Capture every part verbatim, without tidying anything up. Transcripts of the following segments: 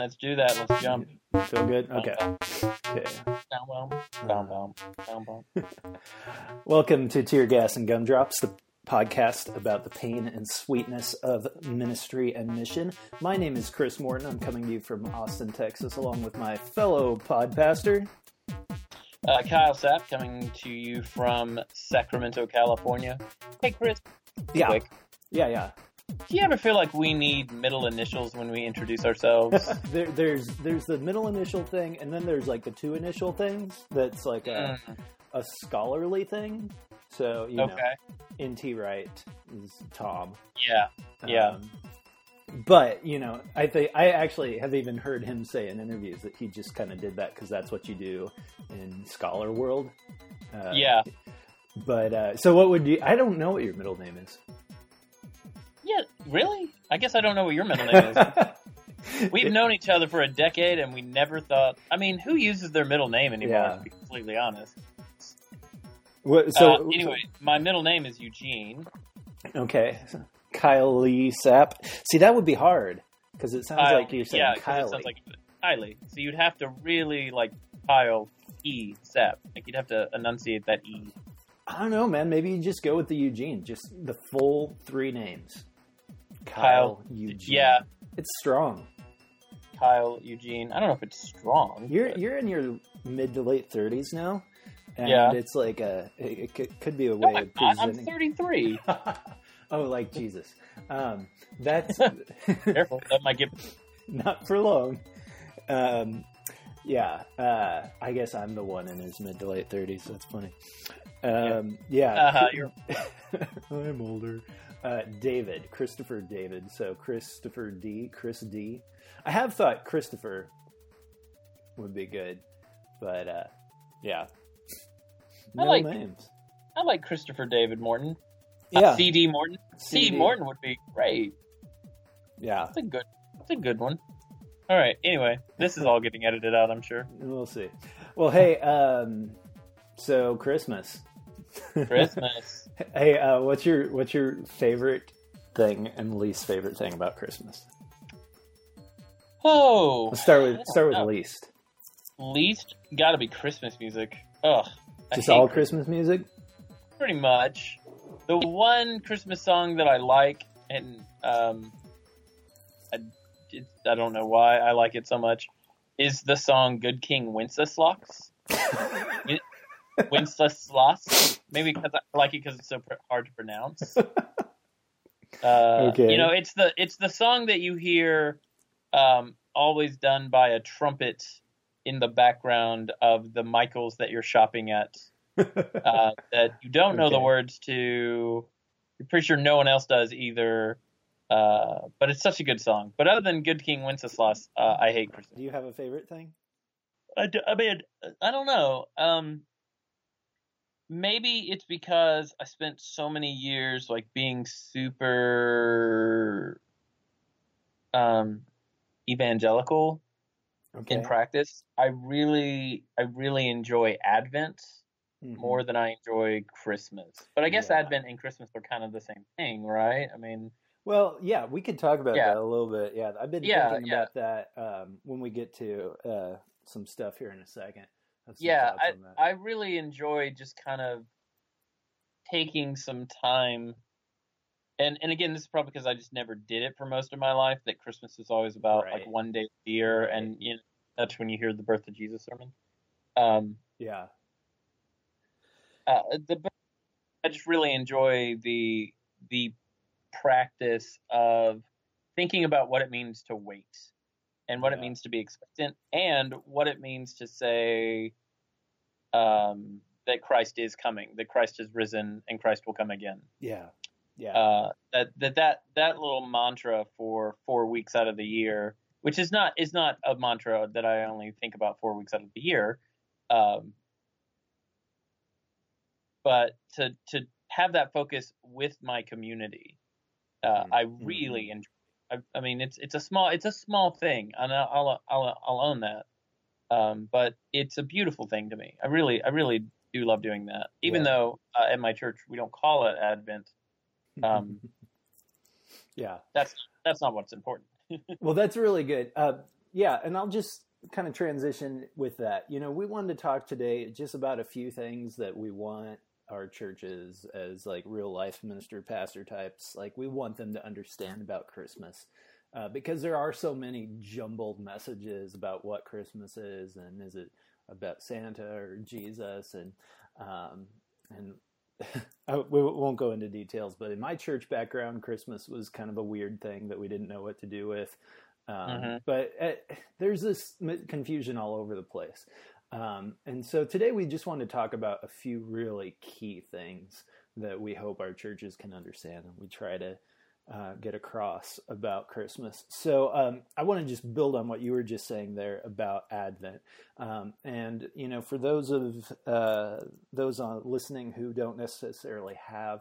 Let's do that. Let's jump. Feel good? Okay. Okay. Welcome to Tear Gas and Gumdrops, the podcast about the pain and sweetness of ministry and mission. My name is Chris Morton. I'm coming to you from Austin, Texas, along with my fellow pod pastor, uh, Kyle Sapp, coming to you from Sacramento, California. Hey, Chris. Yeah. Quick. Yeah, yeah. Do you ever feel like we need middle initials when we introduce ourselves? there, there's there's the middle initial thing, and then there's like the two initial things that's like a, mm. a scholarly thing. So, you okay. know, N T Wright is Tom. Yeah, yeah. Um, but, you know, I think I actually have even heard him say in interviews that he just kind of did that because that's what you do in scholar world. Uh, yeah. But, uh, so what would you, I don't know what your middle name is. Yeah, really? I guess I don't know what your middle name is. We've known each other for a decade, and we never thought... I mean, who uses their middle name anymore, yeah. to be completely honest? What, so, uh, anyway, so, my middle name is Eugene. Okay. Kyle Lee Sapp. See, that would be hard, because it sounds I, like you said yeah, Kyle. Yeah, it sounds like Kylie. So you'd have to really, like, Kyle E. Sapp. Like, you'd have to enunciate that E. I don't know, man. Maybe you just go with the Eugene. Just the full three names. Kyle, Kyle Eugene. Yeah. It's strong. Kyle Eugene. I don't know if it's strong. You're but... you're in your mid to late thirties now. And yeah. it's like a it, it could be a way no, of presenting. I'm thirty-three. Oh, like Jesus. Um, that's careful. That might get not for long. Um, yeah. Uh, I guess I'm the one in his mid to late thirties. That's funny. Um, yeah. Uh-huh, you're... I'm older. Uh, David, Christopher David. So Christopher D, Chris D. I have thought Christopher would be good, but uh, yeah. No I like, names. I like Christopher David Morton. Uh, yeah. C D Morton. C D. C Morton would be great. Yeah. That's a good, that's a good one. All right. Anyway, this is all getting edited out, I'm sure. We'll see. Well, hey, um, so Christmas. Christmas. Hey, uh, what's your what's your favorite thing and least favorite thing about Christmas? Oh, let's start with start with know. least. Least got to be Christmas music. Ugh, just all Christmas, Christmas music. Pretty much. The one Christmas song that I like, and um, I, it, I don't know why I like it so much, is the song "Good King Wenceslas." Wenceslas. Maybe because I like it because it's so pr- hard to pronounce. Uh, okay. You know, it's the it's the song that you hear um, always done by a trumpet in the background of the Michaels that you're shopping at. Uh, that you don't know okay. the words to. You're pretty sure no one else does either. Uh, but it's such a good song. But other than Good King Wenceslas, uh, I hate Christmas. Do you have a favorite thing? I, do, I mean, I don't know. Um, Maybe it's because I spent so many years like being super um, evangelical okay. in practice. I really, I really enjoy Advent mm-hmm. more than I enjoy Christmas. But I guess yeah. Advent and Christmas are kind of the same thing, right? I mean, well, yeah, we could talk about yeah. that a little bit. Yeah, I've been yeah, thinking yeah. about that um, when we get to uh, some stuff here in a second. Yeah, I, I really enjoy just kind of taking some time. And and again, this is probably because I just never did it for most of my life, that Christmas is always about right. like one day a year. Right. And you know, that's when you hear the Birth of Jesus sermon. Um, yeah. Uh, the I just really enjoy the the practice of thinking about what it means to wait. And what yeah. it means to be expectant, and what it means to say um, that Christ is coming, that Christ is risen, and Christ will come again. Yeah, yeah. Uh, that that that that little mantra for four weeks out of the year, which is not is not a mantra that I only think about four weeks out of the year, um, but to to have that focus with my community, uh, mm-hmm. I really enjoy. I, I mean, it's it's a small it's a small thing, and I'll I'll I'll own that. Um, but it's a beautiful thing to me. I really I really do love doing that. Even yeah. though uh, at my church we don't call it Advent. Um, yeah, that's that's not what's important. Well, that's really good. Uh, Yeah, and I'll just kind of transition with that. You know, we wanted to talk today just about a few things that we want our churches, as like real life minister pastor types, like we want them to understand about Christmas, uh, because there are so many jumbled messages about what Christmas is, and is it about Santa or Jesus, and um, and we won't go into details. But in my church background, Christmas was kind of a weird thing that we didn't know what to do with. Um, mm-hmm. But uh, there's this confusion all over the place. Um, and so today we just want to talk about a few really key things that we hope our churches can understand and we try to uh, get across about Christmas. So um, I want to just build on what you were just saying there about Advent. Um, and, you know, for those of uh, those on listening who don't necessarily have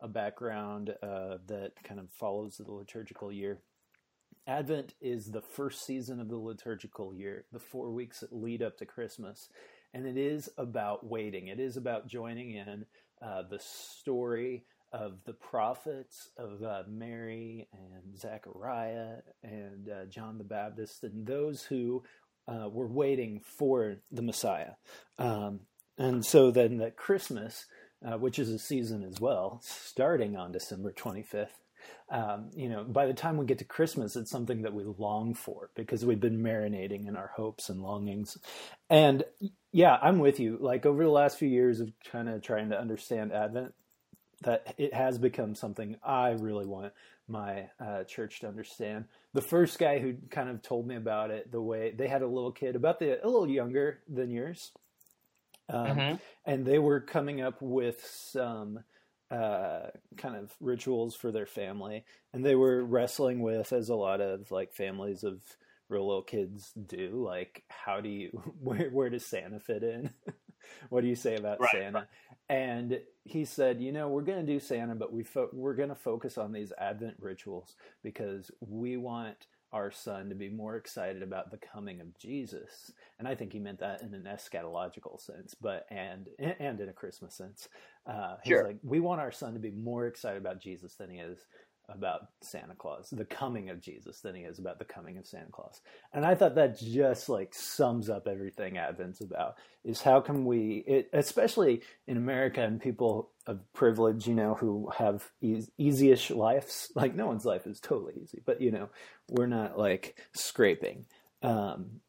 a background uh, that kind of follows the liturgical year, Advent is the first season of the liturgical year, the four weeks that lead up to Christmas, and it is about waiting. It is about joining in uh, the story of the prophets, of uh, Mary and Zechariah and uh, John the Baptist, and those who uh, were waiting for the Messiah. Um, and so then that Christmas, uh, which is a season as well, starting on December twenty-fifth, Um, you know, by the time we get to Christmas, it's something that we long for because we've been marinating in our hopes and longings. And yeah, I'm with you. Like over the last few years of kind of trying to understand Advent, that it has become something I really want my uh, church to understand. The first guy who kind of told me about it, the way they had a little kid about the a little younger than yours, um, mm-hmm. and they were coming up with some Uh, kind of rituals for their family, and they were wrestling with, as a lot of like families of real little kids do, like how do you where, where does Santa fit in? What do you say about right, Santa? Right. And he said, you know, we're going to do Santa, but we fo- we're going to focus on these Advent rituals because we want our son to be more excited about the coming of Jesus. And I think he meant that in an eschatological sense, but, and, and in a Christmas sense, uh, he's sure. like, we want our son to be more excited about Jesus than he is about Santa Claus, the coming of Jesus than he is about the coming of Santa Claus. And I thought that just like sums up everything Advent's about, is how can we, it, especially in America and people of privilege, you know, who have e- easy-ish lives, like no one's life is totally easy, but you know, we're not like scraping. Um,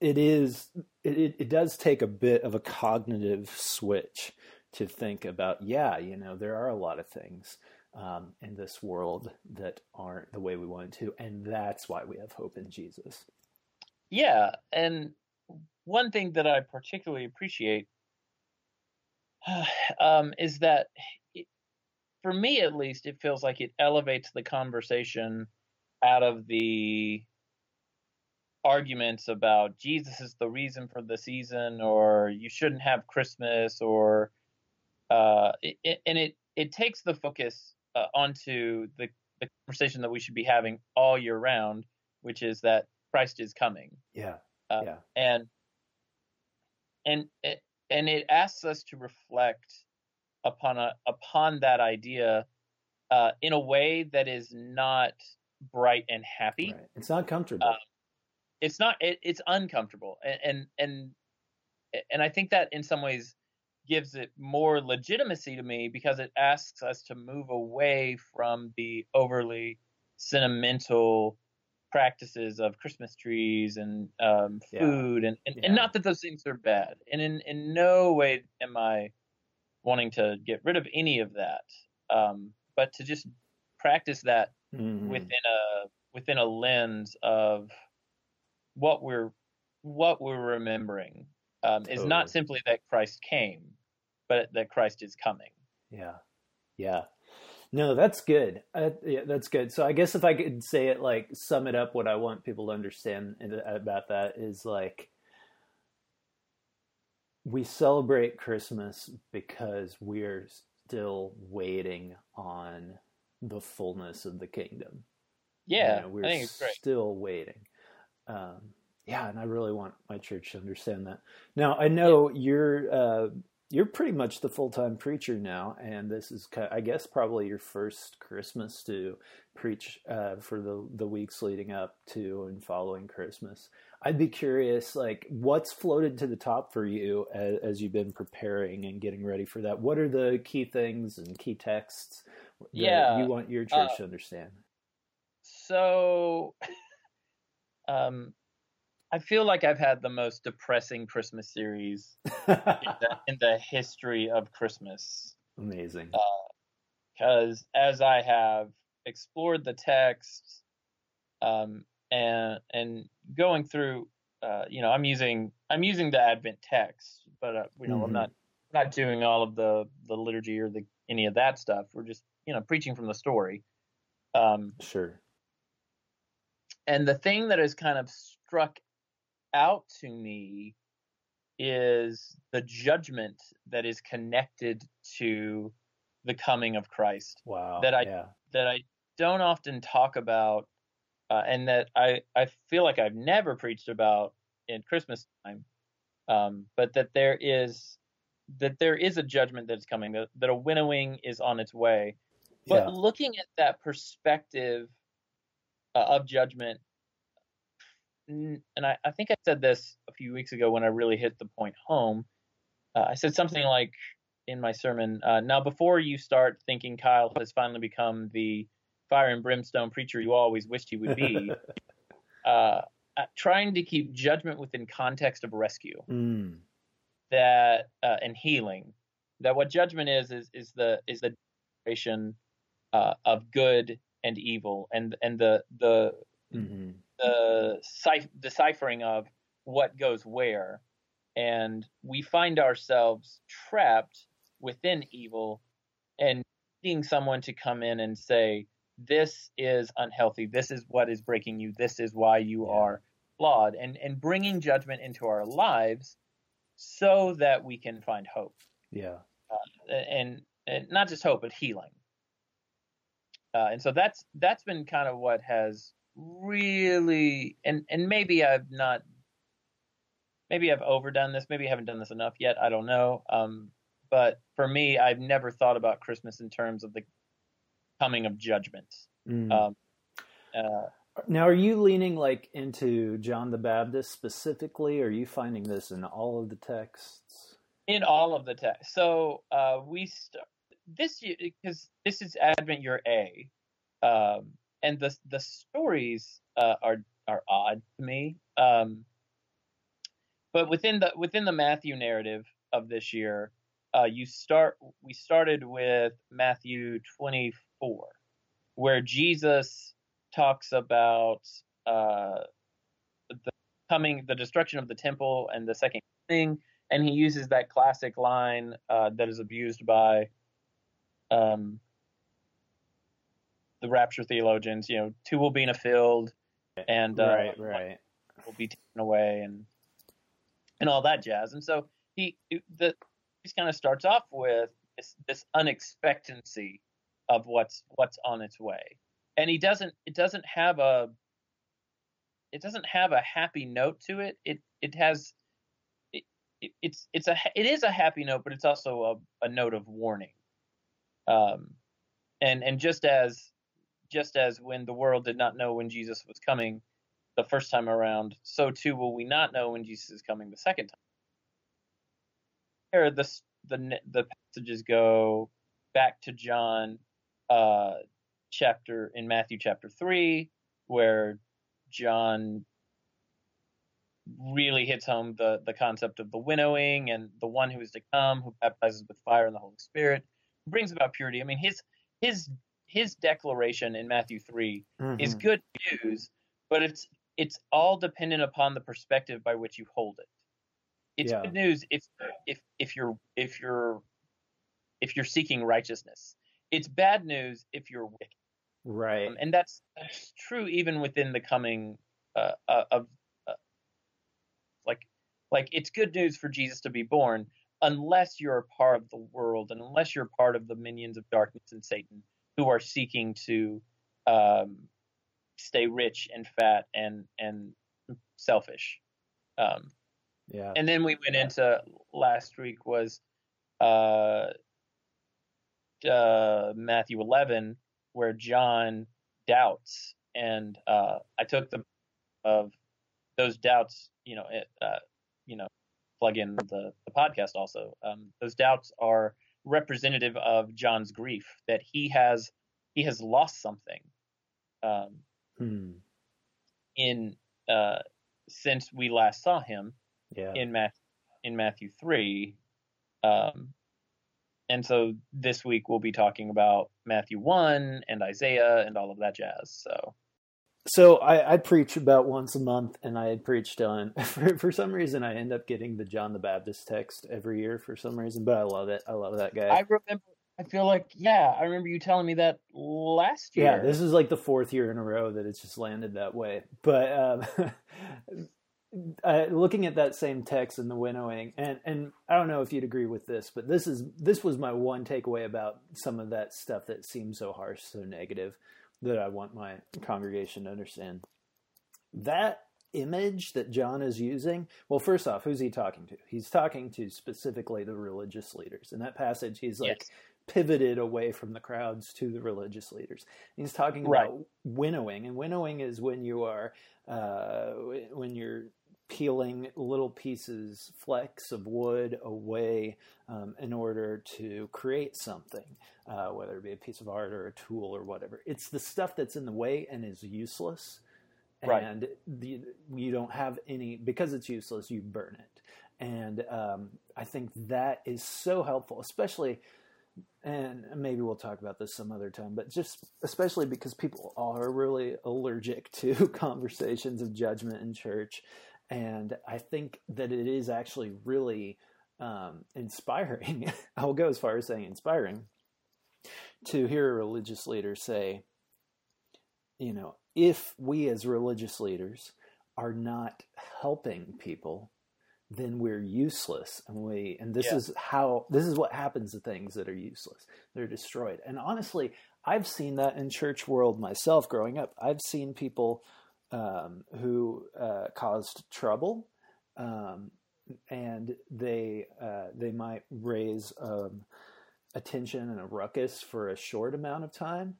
it is, it, it does take a bit of a cognitive switch to think about, yeah, you know, there are a lot of things Um, in this world that aren't the way we want to, and that's why we have hope in Jesus. Yeah, and one thing that I particularly appreciate um, is that, it, for me at least, it feels like it elevates the conversation out of the arguments about Jesus is the reason for the season, or you shouldn't have Christmas, or uh, it, and it it takes the focus Uh, onto the, the conversation that we should be having all year round, which is that Christ is coming. Yeah. Uh, yeah. And and it, and it asks us to reflect upon a, upon that idea uh, in a way that is not bright and happy. Right. It's not comfortable. Uh, it's not. It, it's uncomfortable, and, and and and I think that in some ways gives it more legitimacy to me because it asks us to move away from the overly sentimental practices of Christmas trees and um, food. Yeah. And, and, yeah. and not that those things are bad. And in, in no way am I wanting to get rid of any of that. Um, but to just practice that mm-hmm. within a, within a lens of what we're, what we're remembering. Um, is totally. Not simply that Christ came, but that Christ is coming. Yeah. Yeah. No, that's good. Uh, yeah, that's good. So I guess if I could say it, like sum it up, what I want people to understand about that is like, we celebrate Christmas because we're still waiting on the fullness of the kingdom. Yeah. You know, we're I think it's great. still waiting. Um, Yeah, and I really want my church to understand that. Now, I know yeah. your uh, you're pretty much the full-time preacher now, and this is, I guess, probably your first Christmas to preach uh, for the, the weeks leading up to and following Christmas. I'd be curious, like, what's floated to the top for you as, as you've been preparing and getting ready for that? What are the key things and key texts that yeah, you want your church uh, to understand? So, um, I feel like I've had the most depressing Christmas series in, the, in the history of Christmas. Amazing. Because uh, as I have explored the text um, and and going through, uh, you know, I'm using I'm using the Advent text, but uh, you know, mm-hmm. I'm not not doing all of the, the liturgy or the any of that stuff. We're just you know preaching from the story. Um, sure. And the thing that has kind of struck out to me is the judgment that is connected to the coming of Christ. Wow. That I yeah. that I don't often talk about, uh, and that I, I feel like I've never preached about in Christmas time. Um, but that there is that there is a judgment that is coming, that, that a winnowing is on its way. But yeah. looking at that perspective uh, of judgment. And I, I think I said this a few weeks ago when I really hit the point home. Uh, I said something like in my sermon, uh, now before you start thinking Kyle has finally become the fire and brimstone preacher you always wished he would be, uh, trying to keep judgment within context of rescue mm. that uh, and healing, that what judgment is is is the is the demonstration uh, of good and evil and and the the mm-hmm. the deciphering of what goes where, and we find ourselves trapped within evil and needing someone to come in and say, this is unhealthy, this is what is breaking you, this is why you yeah. are flawed, and and bringing judgment into our lives so that we can find hope. Yeah. Uh, and, and not just hope, but healing. Uh, and so that's that's been kind of what has really, and and maybe I've not, maybe I've overdone this, maybe I haven't done this enough yet, I don't know. Um, but for me, I've never thought about Christmas in terms of the coming of judgment. Mm. Um, uh, now, are you leaning like into John the Baptist specifically, or are you finding this in all of the texts? In all of the texts. So uh, we start this year, because this is Advent year A. Um, And the the stories uh, are are odd to me, um, but within the within the Matthew narrative of this year, uh, you start we started with Matthew twenty-four, where Jesus talks about uh, the coming, the destruction of the temple and the second coming, and he uses that classic line uh, that is abused by. Um, the rapture theologians, you know, two will be in a field and uh, right, right. will be taken away and and all that jazz. And so he the he kind of starts off with this, this unexpectancy of what's what's on its way. And he doesn't it doesn't have a it doesn't have a happy note to it. It it has it, it it's it's a it is a happy note, but it's also a, a note of warning. Um and and just as Just as when the world did not know when Jesus was coming the first time around, so too will we not know when Jesus is coming the second time. Here, the the, the passages go back to John uh, chapter in Matthew chapter three, where John really hits home the the concept of the winnowing and the one who is to come, who baptizes with fire and the Holy Spirit, brings about purity. I mean, his his His declaration in Matthew three mm-hmm. is good news, but it's it's all dependent upon the perspective by which you hold it. It's yeah. good news if if if you're if you're if you're seeking righteousness. It's bad news if you're wicked. Right, um, and that's, that's true even within the coming uh, of uh, like like it's good news for Jesus to be born unless you're a part of the world, and unless you're part of the minions of darkness and Satan, who are seeking to um, stay rich and fat and and selfish. Um, yeah. And then we went yeah. into last week was uh, uh, Matthew eleven, where John doubts. And uh, I took the of those doubts, you know, it, uh, you know, plug in the, the podcast also. Um, those doubts are representative of John's grief that he has he has lost something. Um, hmm. In uh, since we last saw him, yeah. in Matthew, in Matthew three, um, and so this week we'll be talking about Matthew one and Isaiah and all of that jazz. So, so I, I preach about once a month, and I had preached on for, for some reason I end up getting the John the Baptist text every year for some reason, but I love it. I love that guy. I remember. I feel like, yeah, I remember you telling me that last year. Yeah, this is like the fourth year in a row that it's just landed that way. But um, uh, looking at that same text and the winnowing, and, and I don't know if you'd agree with this, but this is this was my one takeaway about some of that stuff that seems so harsh, so negative, that I want my congregation to understand. That image that John is using, well, first off, who's he talking to? He's talking to specifically the religious leaders. In that passage, he's like... Yes. Pivoted away from the crowds to the religious leaders. He's talking right. about winnowing, and winnowing is when you are uh, when you're peeling little pieces, flecks of wood away um, in order to create something, uh, whether it be a piece of art or a tool or whatever. It's the stuff that's in the way and is useless, right. and the, you don't have any, because it's useless, you burn it. And um, I think that is so helpful, especially... And maybe we'll talk about this some other time, but just especially because people are really allergic to conversations of judgment in church. And I think that it is actually really um, inspiring. I'll go as far as saying inspiring to hear a religious leader say, you know, if we as religious leaders are not helping people, then we're useless, and we and this yeah. is how this is what happens to things that are useless. They're destroyed. And honestly, I've seen that in church world myself growing up. I've seen people um, who uh, caused trouble, um, and they uh, they might raise um, attention and a ruckus for a short amount of time,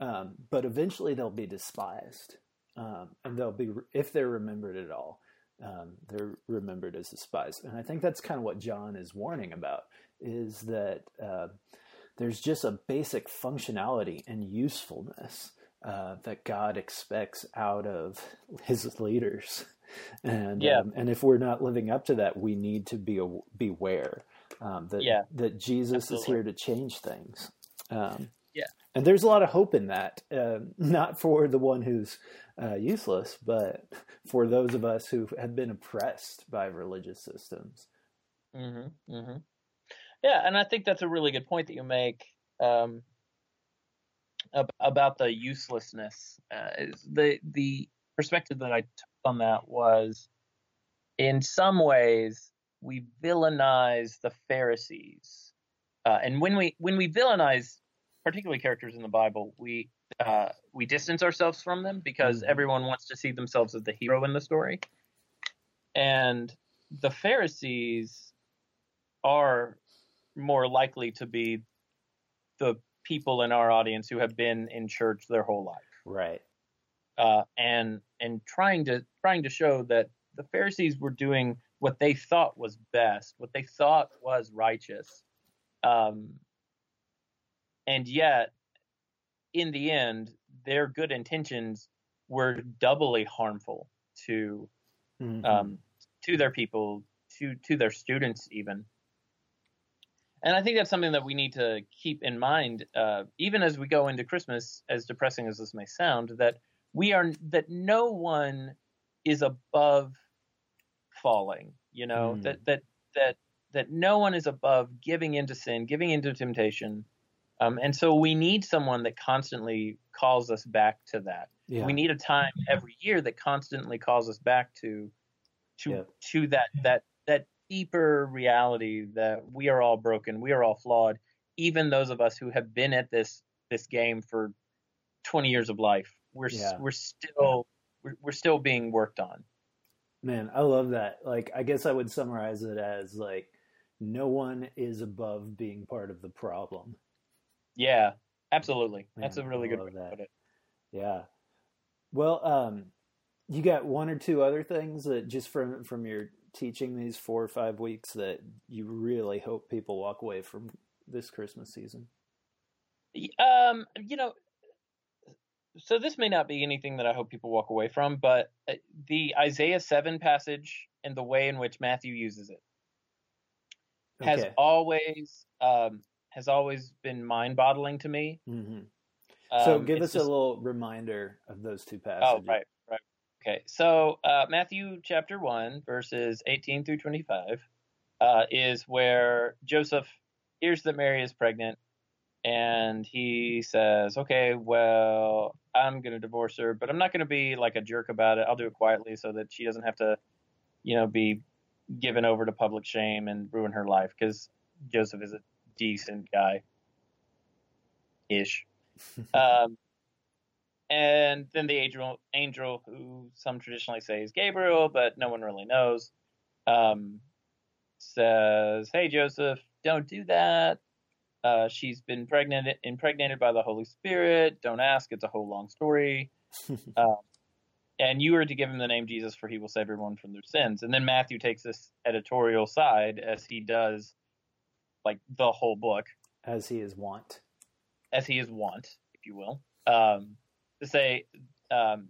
um, but eventually they'll be despised, um, and they'll be if they're remembered at all. Um, they're remembered as despised. And I think that's kind of what John is warning about, is that uh, there's just a basic functionality and usefulness uh, that God expects out of his leaders. And yeah. um, and if we're not living up to that, we need to be a, beware um, that, yeah. that Jesus Absolutely. Is here to change things. Um, yeah. And there's a lot of hope in that, uh, not for the one who's uh, useless, but for those of us who have been oppressed by religious systems. Mm-hmm, mm-hmm. Yeah, and I think that's a really good point that you make um, ab- about the uselessness. Uh, the the perspective that I took on that was, in some ways, we villainize the Pharisees, uh, and when we when we villainize particularly characters in the Bible, we uh, we distance ourselves from them because everyone wants to see themselves as the hero in the story. And the Pharisees are more likely to be the people in our audience who have been in church their whole life, right? Uh, and and trying to trying to show that the Pharisees were doing what they thought was best, what they thought was righteous. Um, And yet, in the end, their good intentions were doubly harmful to mm-hmm. um, to their people, to to their students even. And I think that's something that we need to keep in mind, uh, even as we go into Christmas, as depressing as this may sound, that we are that no one is above falling, you know, mm. that that that that no one is above giving into sin, giving into temptation. Um, and so we need someone that constantly calls us back to that. Yeah. We need a time every year that constantly calls us back to to yeah. to that that that deeper reality that we are all broken, we are all flawed, even those of us who have been at this this game for twenty years of life. We're yeah. we're still we're, we're still being worked on. Man, I love that. Like, I guess I would summarize it as like no one is above being part of the problem. Yeah, absolutely. Man, that's a really good way to put it. Yeah. Well, um, you got one or two other things that just from, from your teaching these four or five weeks that you really hope people walk away from this Christmas season? Um, you know, so this may not be anything that I hope people walk away from, but the Isaiah seven passage and the way in which Matthew uses it has okay. always um, has always been mind-boggling to me. Mm-hmm. So um, give us just a little reminder of those two passages. Oh, right, right. Okay, so uh, Matthew chapter one, verses eighteen through twenty-five, uh, is where Joseph hears that Mary is pregnant, and he says, okay, well, I'm going to divorce her, but I'm not going to be like a jerk about it. I'll do it quietly so that she doesn't have to, you know, be given over to public shame and ruin her life, because Joseph is a decent guy-ish. um, and then the angel, angel, who some traditionally say is Gabriel, but no one really knows, um, says, hey, Joseph, don't do that. Uh, she's been pregnant, impregnated by the Holy Spirit. Don't ask. It's a whole long story. um, and you are to give him the name Jesus, for he will save everyone from their sins. And then Matthew takes this editorial side, as he does, like, the whole book. As he is wont. As he is wont, if you will, um, to say, um,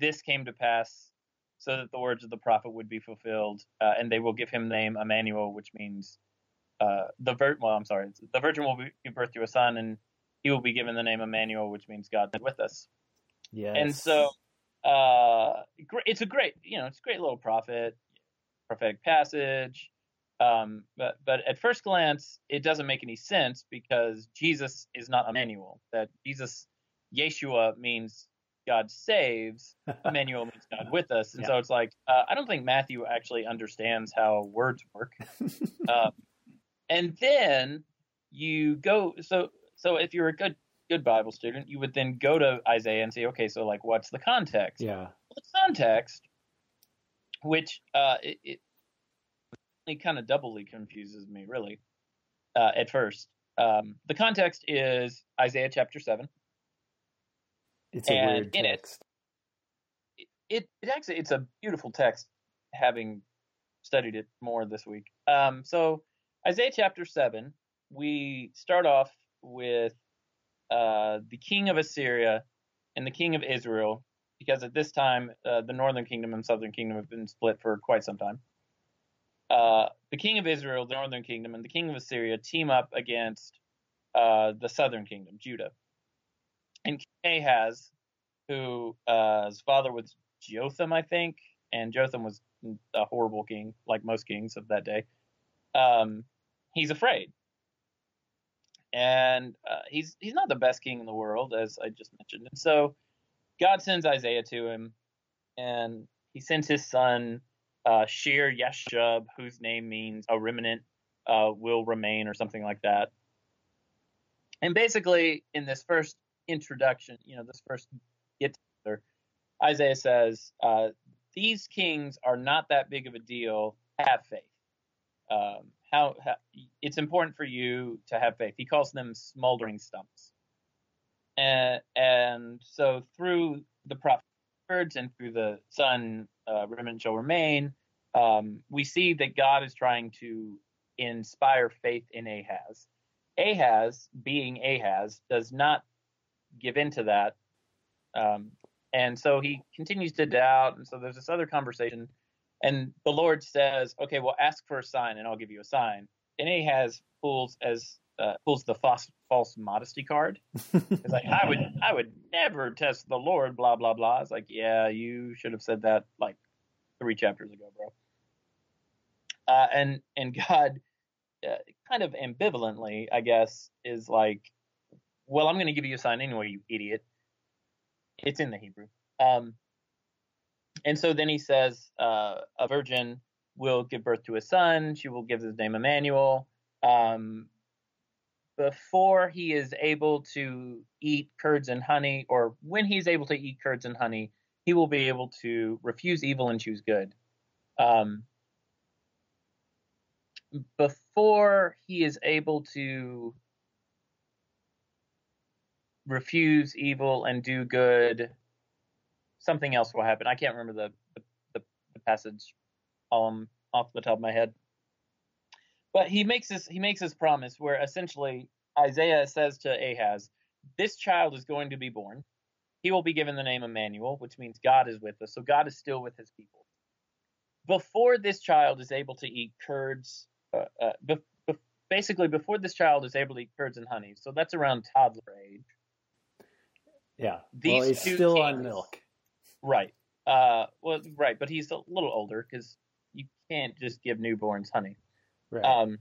this came to pass so that the words of the prophet would be fulfilled, uh, and they will give him the name Emmanuel, which means... Uh, the vir- well, I'm sorry. The virgin will be, give birth to a son, and he will be given the name Emmanuel, which means God is with us. Yes. And so, uh, it's a great, you know, it's a great little prophet, prophetic passage. Um, but but at first glance, it doesn't make any sense, because Jesus is not Emmanuel. That Jesus, Yeshua, means God saves. Emmanuel means God with us. And yeah. so it's like, uh, I don't think Matthew actually understands how words work. Um, And then you go, so so if you're a good good Bible student, you would then go to Isaiah and say, okay, so like, what's the context? Yeah. Well, the context, which uh, it, it, it kind of doubly confuses me, really, uh, at first. Um, the context is Isaiah chapter seven. It's a and weird text. It, it, it actually, it's a beautiful text, having studied it more this week. Um, so... Isaiah chapter seven, we start off with uh, the king of Assyria and the king of Israel, because at this time, uh, the northern kingdom and southern kingdom have been split for quite some time. Uh, the king of Israel, the northern kingdom, and the king of Assyria team up against uh, the southern kingdom, Judah. And King Ahaz, who uh, his father was Jotham, I think, and Jotham was a horrible king, like most kings of that day. Um, he's afraid, and uh, he's he's not the best king in the world, as I just mentioned. And so, God sends Isaiah to him, and he sends his son uh, Shear-Jashub, whose name means a remnant uh, will remain, or something like that. And basically, in this first introduction, you know, this first get together, Isaiah says uh, these kings are not that big of a deal. Have faith. Um, how, how it's important for you to have faith. He calls them smoldering stumps. And, and so through the prophet's words and through the son, uh, remnant shall remain, um, we see that God is trying to inspire faith in Ahaz. Ahaz, being Ahaz, does not give in to that. Um, and so he continues to doubt. And so there's this other conversation. And the Lord says, okay, well, ask for a sign, and I'll give you a sign. And Ahaz pulls as uh, pulls the false, false modesty card. It's like, I would I would never test the Lord, blah, blah, blah. It's like, yeah, you should have said that like three chapters ago, bro. Uh, and, and God uh, kind of ambivalently, I guess, is like, well, I'm going to give you a sign anyway, you idiot. It's in the Hebrew. Um And so then he says, uh, a virgin will give birth to a son. She will give his name Emmanuel. Um, before he is able to eat curds and honey, or when he's able to eat curds and honey, he will be able to refuse evil and choose good. Um, before he is able to refuse evil and do good, something else will happen. I can't remember the the, the passage um, off the top of my head. But he makes this he makes this promise where essentially Isaiah says to Ahaz, this child is going to be born. He will be given the name Emmanuel, which means God is with us. So God is still with his people. Before this child is able to eat curds, uh, uh, be- be- basically before this child is able to eat curds and honey, so that's around toddler age. Yeah, These well, he's still kings, on milk. Right. Uh, well, right, but he's a little older because you can't just give newborns honey. Right. Um,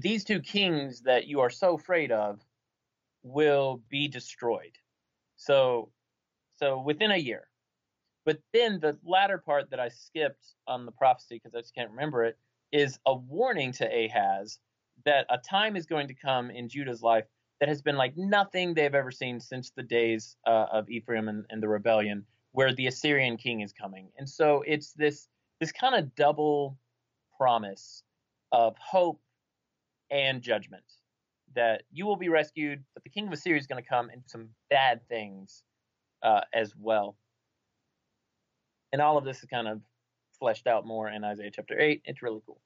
these two kings that you are so afraid of will be destroyed. So, so within a year. But then the latter part that I skipped on the prophecy because I just can't remember it is a warning to Ahaz that a time is going to come in Judah's life that has been like nothing they've ever seen since the days uh, of Ephraim and, and the rebellion, where the Assyrian king is coming. And so it's this this kind of double promise of hope and judgment, that you will be rescued, but the king of Assyria is going to come and do some bad things uh, as well. And all of this is kind of fleshed out more in Isaiah chapter eight. It's really cool.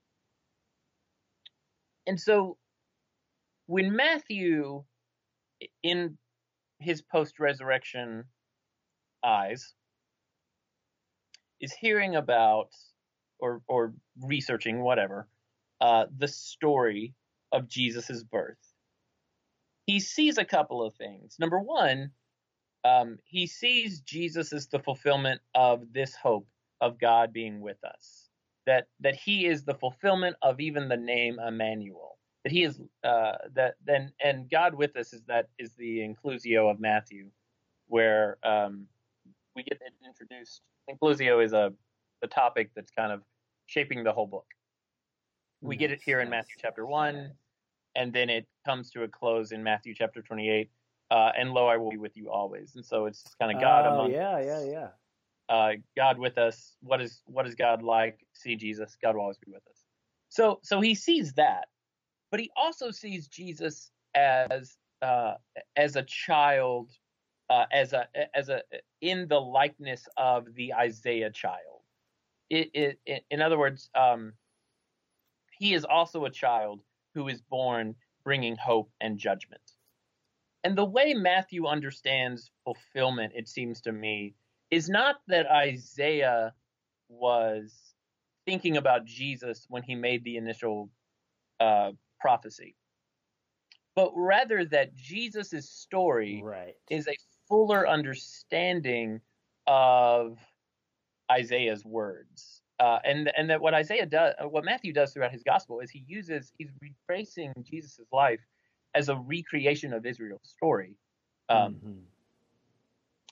And so when Matthew, in his post-resurrection eyes, is hearing about or or researching, whatever, uh, the story of Jesus' birth, he sees a couple of things. Number one, Um, he sees Jesus as the fulfillment of this hope of God being with us, that that he is the fulfillment of even the name Emmanuel, that he is uh, that then and, and God with us is that is the inclusio of Matthew, where um, we get introduced. Inclusio is a the topic that's kind of shaping the whole book. We get it here in Matthew chapter one, and then it comes to a close in Matthew chapter twenty-eight. Uh, and lo, I will be with you always. And so it's just kind of God uh, among yeah, us. Yeah, yeah, yeah. Uh, God with us. What is what is God like? See Jesus. God will always be with us. So so he sees that, but he also sees Jesus as uh, as a child, uh, as a as a in the likeness of the Isaiah child. It, it, it, in other words, um, he is also a child who is born bringing hope and judgment. And the way Matthew understands fulfillment, it seems to me, is not that Isaiah was thinking about Jesus when he made the initial uh, prophecy, but rather that Jesus' story right. is a fuller understanding of Isaiah's words. Uh, and and that what Isaiah does, what Matthew does throughout his gospel is he uses, he's retracing Jesus' life as a recreation of Israel's story. Um, mm-hmm.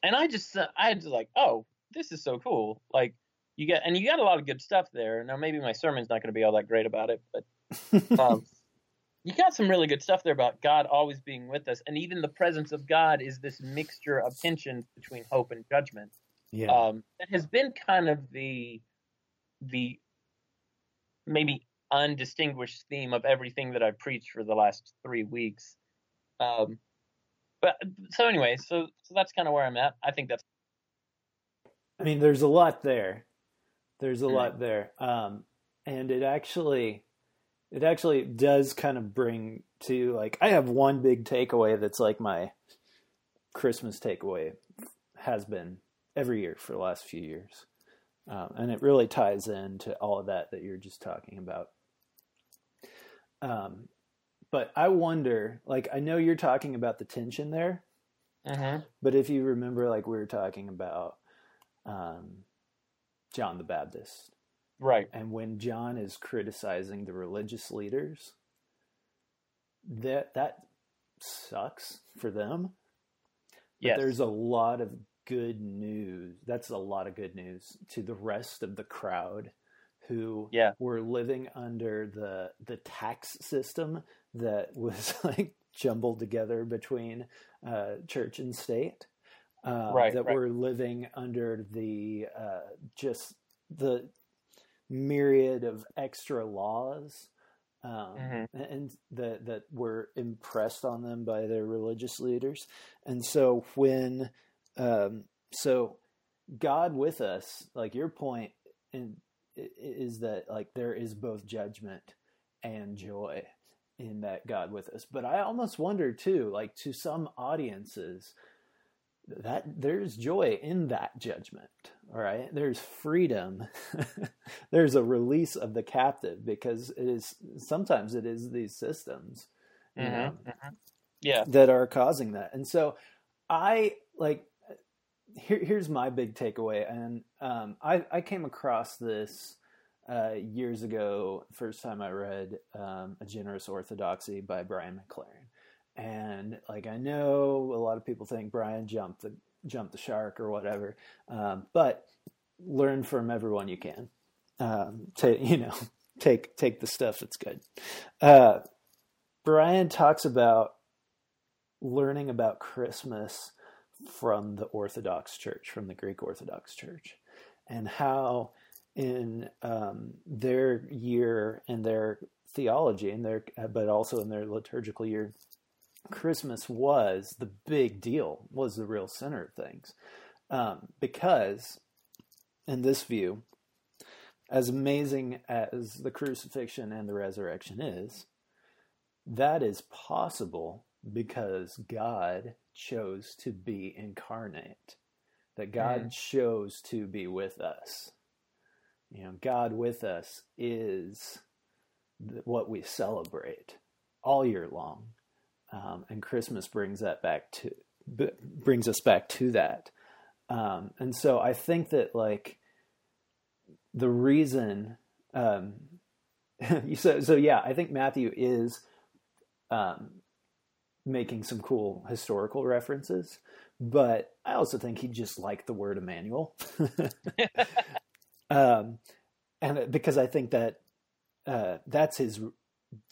And I just, uh, I was like, oh, this is so cool. Like you got, and you got a lot of good stuff there. Now, maybe my sermon's not going to be all that great about it, but um, you got some really good stuff there about God always being with us. And even the presence of God is this mixture of tension between hope and judgment. Yeah. Um, that has been kind of the, the maybe undistinguished theme of everything that I preached for the last three weeks. Um, but so anyway, so, so that's kind of where I'm at. I think that's, I mean, there's a lot there. There's a mm-hmm. lot there. Um, and it actually, it actually does kind of bring to like, I have one big takeaway that's like my Christmas takeaway has been every year for the last few years. Um, and it really ties into all of that that you're just talking about. Um, but I wonder, like, I know you're talking about the tension there, uh-huh. but if you remember, like, we were talking about um, John the Baptist. Right. And when John is criticizing the religious leaders, that that sucks for them. But yes. There's a lot of good news. That's a lot of good news to the rest of the crowd who yeah. were living under the the tax system that was like jumbled together between uh, church and state, uh, right, that right. were living under the uh, just the myriad of extra laws um, mm-hmm. and that that were impressed on them by their religious leaders. And so when um, so God with us, like your point in, is that like there is both judgment and joy in that God with us. But I almost wonder too, like to some audiences, that there's joy in that judgment. All right. There's freedom. There's a release of the captive, because it is sometimes it is these systems mm-hmm, you know, mm-hmm. yeah. that are causing that. And so I like, here, here's my big takeaway. And, um, I, I came across this, uh, years ago, first time I read, um, A Generous Orthodoxy by Brian McLaren. And like, I know a lot of people think Brian jumped the, jumped the shark or whatever. Um, but learn from everyone you can, um, to, you know, take, take the stuff that's good. Uh, Brian talks about learning about Christmas from the Orthodox Church, from the Greek Orthodox Church, and how in, um, their year and their theology and their, but also in their liturgical year, Christmas was the big deal, was the real center of things. Um, because in this view, as amazing as the crucifixion and the resurrection is, that is possible because God chose to be incarnate, that God mm. chose to be with us. You know, God with us is th- what we celebrate all year long. Um, and Christmas brings that back to, b- brings us back to that. Um, and so I think that like the reason, um, so, so yeah, I think Matthew is, um, making some cool historical references, but I also think he just liked the word Emmanuel. um, and because I think that, uh, that's his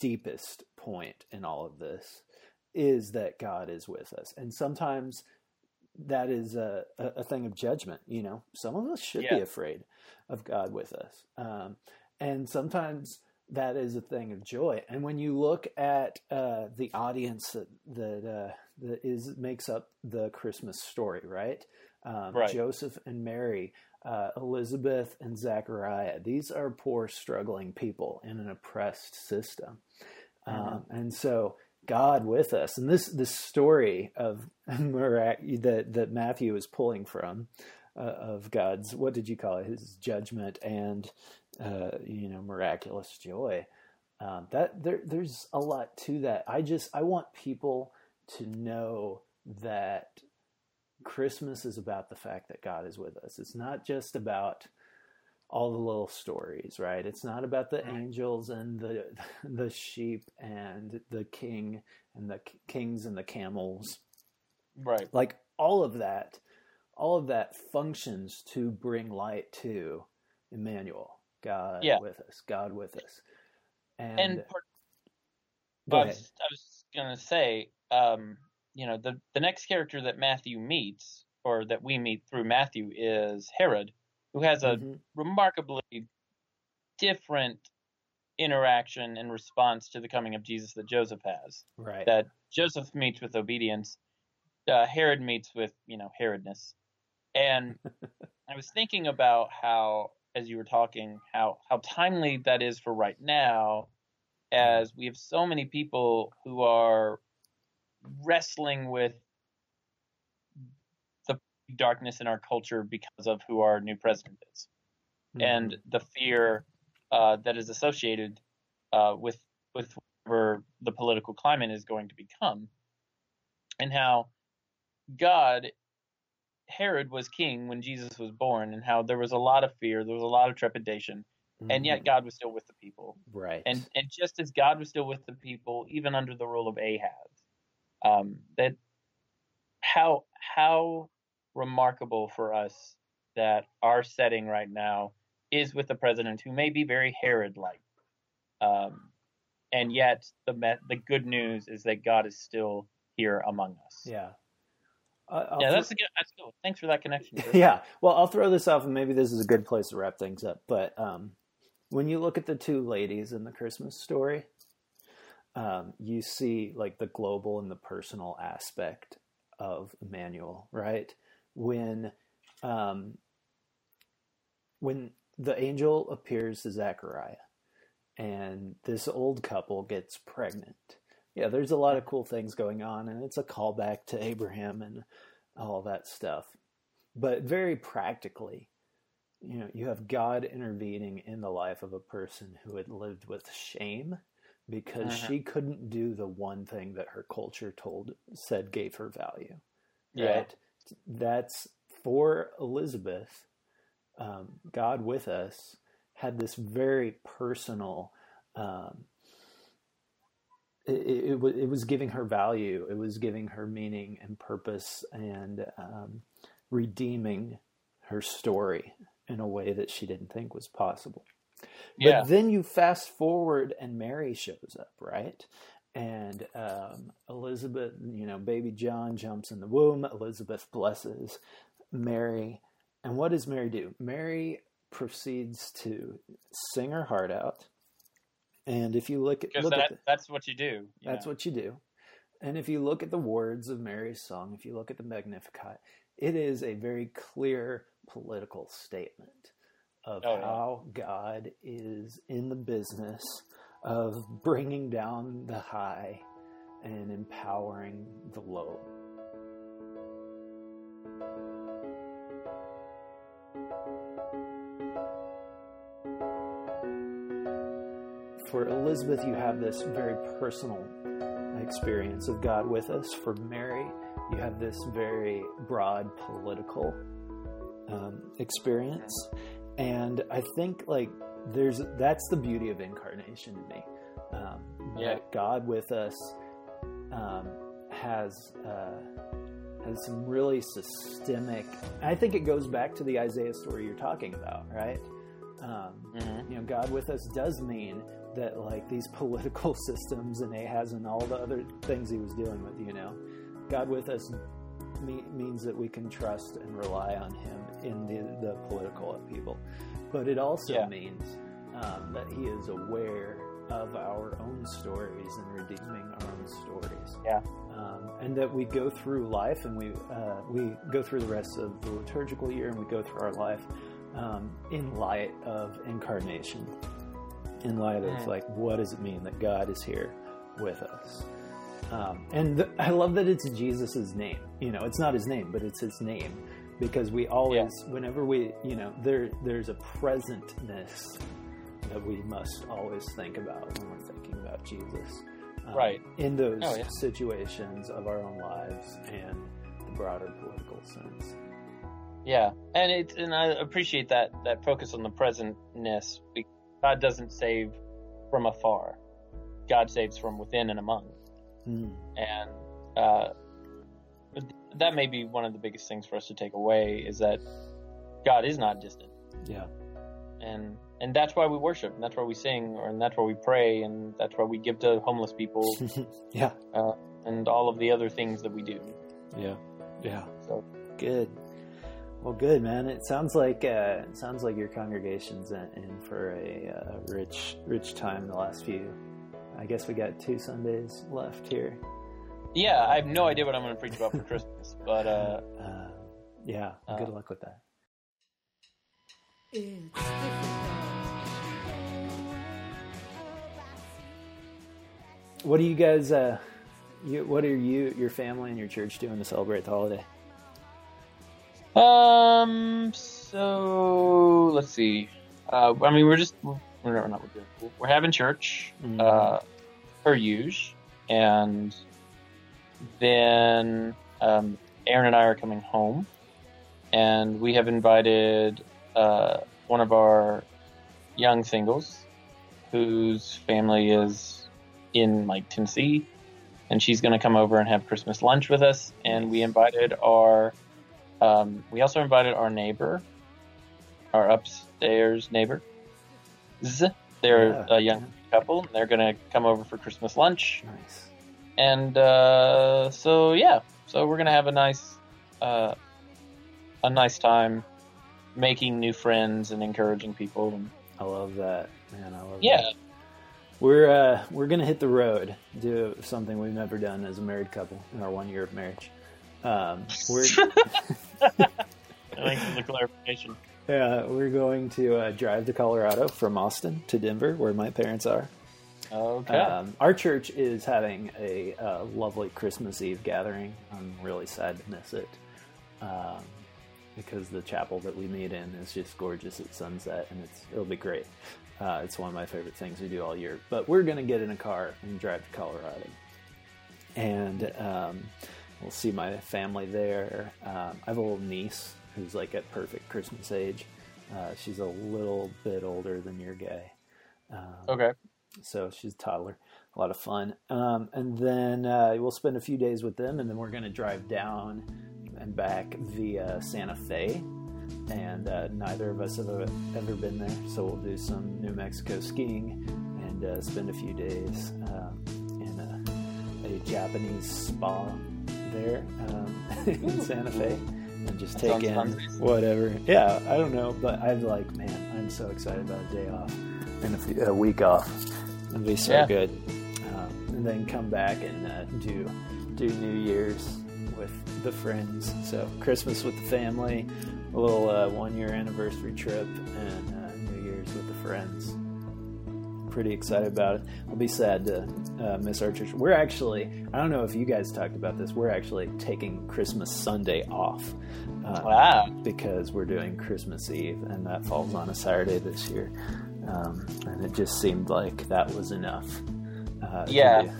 deepest point in all of this, is that God is with us. And sometimes that is a, a, a thing of judgment. You know, some of us should yeah. be afraid of God with us. Um, and sometimes that is a thing of joy. And when you look at uh, the audience that, that, uh, that is makes up the Christmas story, right? Um, right. Joseph and Mary, uh, Elizabeth and Zechariah, these are poor, struggling people in an oppressed system. Mm-hmm. Um, and so God with us, and this, this story of mirac- that, that Matthew is pulling from, uh, of God's, what did you call it? His judgment and, uh, you know, miraculous joy. Um, that there, there's a lot to that. I just, I want people to know that Christmas is about the fact that God is with us. It's not just about all the little stories, right? It's not about the angels and the the sheep and the king and the kings and the camels. Right. Like all of that, all of that functions to bring light to Emmanuel, God yeah. with us, God with us. And, and part, go I, was, I was going to say, um, you know, the, the next character that Matthew meets, or that we meet through Matthew, is Herod, who has a mm-hmm. remarkably different interaction and response to the coming of Jesus that Joseph has. Right. That Joseph meets with obedience. Uh, Herod meets with, you know, Herodness. And I was thinking about how, as you were talking, how, how timely that is for right now, as we have so many people who are wrestling with darkness in our culture because of who our new president is mm-hmm. and the fear uh, that is associated uh, with with whatever the political climate is going to become, and how God, Herod was king when Jesus was born, and how there was a lot of fear, there was a lot of trepidation, mm-hmm. and yet God was still with the people. Right. And and just as God was still with the people, even under the rule of Ahaz, um, that how how remarkable for us that our setting right now is with the president who may be very Herod-like, um, and yet the me- the good news is that God is still here among us. Yeah, I'll yeah. That's th- a good. That's cool. Thanks for that connection. Chris. Yeah. Well, I'll throw this off, and maybe this is a good place to wrap things up. But um, when you look at the two ladies in the Christmas story, um, you see like the global and the personal aspect of Emmanuel, right? When, um, when the angel appears to Zechariah and this old couple gets pregnant. Yeah, there's a lot of cool things going on, and it's a callback to Abraham and all that stuff. But very practically, you know, you have God intervening in the life of a person who had lived with shame because uh-huh. she couldn't do the one thing that her culture told said gave her value. Yeah. Right? That's for Elizabeth. Um, God with us had this very personal. Um, it, it, it was giving her value. It was giving her meaning and purpose, and um, redeeming her story in a way that she didn't think was possible. Yeah. But then you fast forward and Mary shows up, right? And um, Elizabeth, you know, baby John jumps in the womb. Elizabeth blesses Mary. And what does Mary do? Mary proceeds to sing her heart out. And if you look at... Because look that, at the, that's what you do. You that's know. what you do. And if you look at the words of Mary's song, if you look at the Magnificat, it is a very clear political statement of oh, how yeah. God is in the business of bringing down the high and empowering the low. For Elizabeth, you have this very personal experience of God with us. For Mary, you have this very broad political um, experience. And I think like there's that's the beauty of incarnation to me. Um, yeah. That God with us um, has uh, has some really systemic. I think it goes back to the Isaiah story you're talking about, right? Um, mm-hmm. You know, God with us does mean that like these political systems and Ahaz and all the other things he was dealing with, you know, God with us me- means that we can trust and rely on him in the, the political upheaval. But it also yeah. means um, that he is aware of our own stories and redeeming our own stories. Yeah. Um, and that we go through life and we, uh, we go through the rest of the liturgical year and we go through our life um, in light of incarnation. In light of like, what does it mean that God is here with us? Um, and th- I love that it's Jesus's name. You know, it's not his name, but it's his name, because we always, yeah. whenever we, you know, there there's a presentness that we must always think about when we're thinking about Jesus, um, right? In those oh, yeah. situations of our own lives and the broader political sense. Yeah, and it's and I appreciate that that focus on the presentness. Because God doesn't save from afar. God saves from within and among. Mm. And uh, that may be one of the biggest things for us to take away is that God is not distant. Yeah. And and that's why we worship. And that's why we sing. Or, and that's why we pray. And that's why we give to homeless people. yeah. Uh, and all of the other things that we do. Yeah. Yeah. So good. Well, good, man. It sounds like uh, it sounds like your congregation's in for a uh, rich, rich time the last few. I guess we got two Sundays left here. Yeah, I have no idea what I'm going to preach about for Christmas, but uh, uh, yeah, uh, good luck with that. What do you guys? Uh, you, what are you, your family, and your church doing to celebrate the holiday? Um, so let's see. Uh, I mean, we're just, we're not, we're having church, mm-hmm. uh, per usual. And then, um, Aaron and I are coming home, and we have invited, uh, one of our young singles whose family is in like Tennessee, and she's going to come over and have Christmas lunch with us. And we invited our, Um, we also invited our neighbor, our upstairs neighbor. They're yeah. a young couple, and they're going to come over for Christmas lunch. Nice. And uh, so, yeah, so we're going to have a nice, uh, a nice time making new friends and encouraging people. And I love that, man. I love yeah. that. Yeah. We're uh, we're gonna hit the road, do something we've never done as a married couple in our one year of marriage. Um, we're Thanks for the clarification. Yeah, we're going to uh, drive to Colorado from Austin to Denver, where my parents are. Okay. Um, our church is having a uh, lovely Christmas Eve gathering. I'm really sad to miss it, um, because the chapel that we meet in is just gorgeous at sunset, and it's it'll be great. Uh, it's one of my favorite things we do all year. But we're going to get in a car and drive to Colorado. And um, we'll see my family there. Um, I have a little niece who's like at perfect Christmas age. Uh, she's a little bit older than your guy. Um, okay. So she's a toddler. A lot of fun. Um, and then uh, we'll spend a few days with them. And then we're going to drive down and back via Santa Fe. And uh, neither of us have ever been there, so we'll do some New Mexico skiing and uh, spend a few days um, in a, a Japanese spa there um, in Santa Fe, and just take in whatever. Yeah, I don't know, but I'm like, man, I'm so excited about a day off and a, few, a week off. It'll be so yeah. good. Um, and then come back and uh, do do New Year's with the friends. So Christmas with the family, a little uh, one-year anniversary trip, and uh, New Year's with the friends. Pretty excited about it. I'll be sad to uh, miss our church. We're actually, I don't know if you guys talked about this, we're actually taking Christmas Sunday off. Uh, wow. Because we're doing Christmas Eve, and that falls on a Saturday this year. Um, and it just seemed like that was enough. Uh, yeah.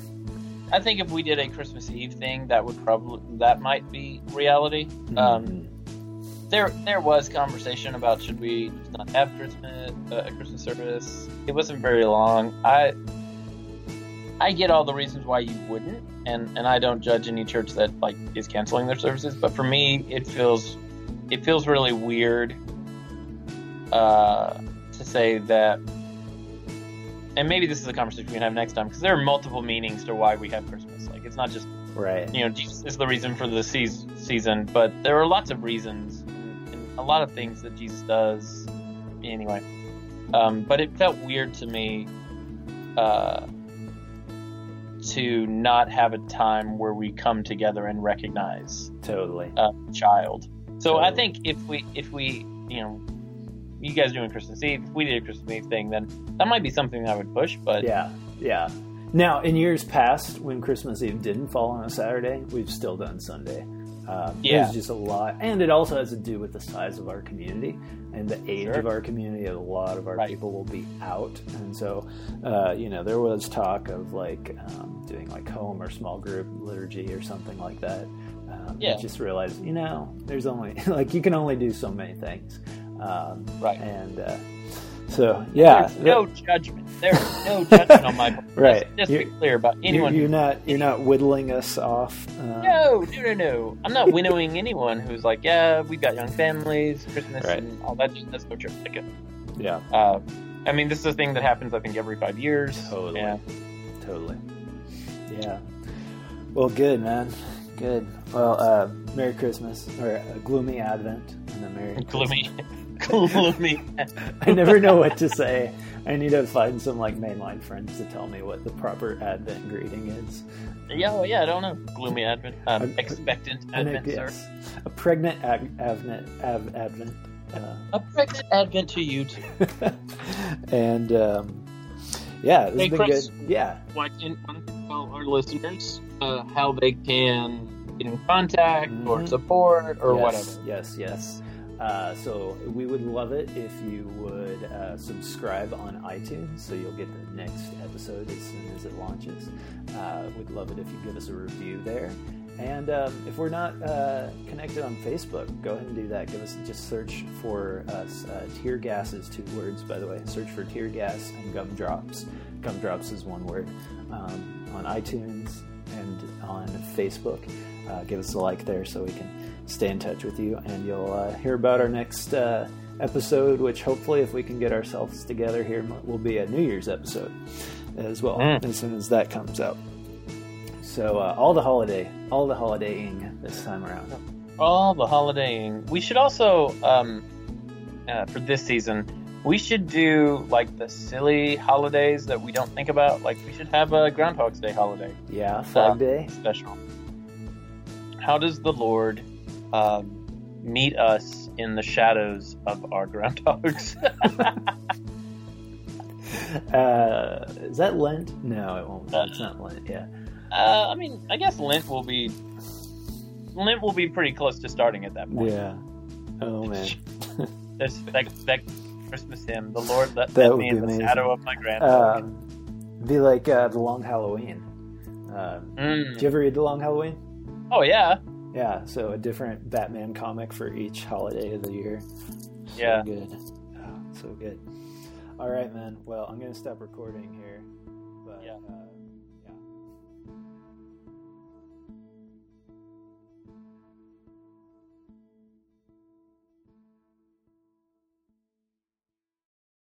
I think if we did a Christmas Eve thing, that would probably, that might be reality. Mm-hmm. Um, There, there was conversation about should we not have Christmas, uh, Christmas service. It wasn't very long. I, I get all the reasons why you wouldn't, and, and I don't judge any church that like is canceling their services. But for me, it feels, it feels really weird uh, to say that. And maybe this is a conversation we can have next time, because there are multiple meanings to why we have Christmas. Like it's not just right. You know, Jesus is the reason for the season, season, but there are lots of reasons. A lot of things that Jesus does anyway, um, but it felt weird to me uh, to not have a time where we come together and recognize totally a child. So totally. I think if we if we you know you guys doing Christmas Eve, if we did a Christmas Eve thing, then that might be something I would push. But yeah, yeah. Now in years past, when Christmas Eve didn't fall on a Saturday, we've still done Sunday. Um, yeah. There's just a lot, and it also has to do with the size of our community and the age sure. of our community. A lot of our right. people will be out, and so uh, you know there was talk of like um, doing like home or small group liturgy or something like that. Um, yeah, I just realized you know there's only like you can only do so many things, um, right? And uh, so yeah, there's no judgment. There's no judgment on my part. Right. Just, just be clear about anyone. You're, you're not you're not whittling us off. Um, no, no, no, no. I'm not winnowing anyone who's like, yeah, we've got young families, Christmas, right. and all that. Let's go church. Yeah. Uh, I mean, this is a thing that happens, I think, every five years. Totally. Yeah. Totally. Yeah. Well, good, man. Good. Well, uh, Merry Christmas, or a gloomy Advent, and a Merry gloomy. gloomy. I never know what to say. I need to find some like mainline friends to tell me what the proper Advent greeting is. Yeah, well, yeah, I don't know. Gloomy Advent, um, a, expectant an, Advent, yes. sir. A pregnant ad, Advent, ad, Advent. Uh, a pregnant Advent to you too. And um, yeah, this hey, has been Chris, good. Yeah. Why can't you tell our listeners uh, how they can get in contact mm-hmm. or support or yes, whatever? Yes, yes. Uh, so we would love it if you would uh, subscribe on iTunes, so you'll get the next episode as soon as it launches. Uh, we'd love it if you give us a review there. And um, if we're not uh, connected on Facebook, go ahead and do that. Give us just search for us. Uh, Tear Gas is two words, by the way. Search for Tear Gas and Gumdrops. Gumdrops is one word um, on iTunes and on Facebook. Uh, give us a like there so we can stay in touch with you, and you'll uh, hear about our next uh, episode, which hopefully, if we can get ourselves together here, will be a New Year's episode as well, mm. as soon as that comes out. So uh, all the holiday, all the holidaying this time around. All the holidaying. We should also, um, uh, for this season, we should do like the silly holidays that we don't think about. Like we should have a Groundhog's Day holiday. Yeah, Flag Day special. How does the Lord um, meet us in the shadows of our groundhogs? uh, is that Lent? No, it won't. Uh, it's not Lent. Yeah. Uh, I mean, I guess Lent will be Lent will be pretty close to starting at that point. Yeah. Oh man. There's that, that Christmas hymn, the Lord let, let me in the amazing. Shadow of my grandfather. Um, be like uh, The Long Halloween. Um, mm. Did you ever read The Long Halloween? Oh, yeah. Yeah, so a different Batman comic for each holiday of the year. So yeah. Good. Oh, so good. All right, man. Well, I'm going to stop recording here. But, yeah. Uh,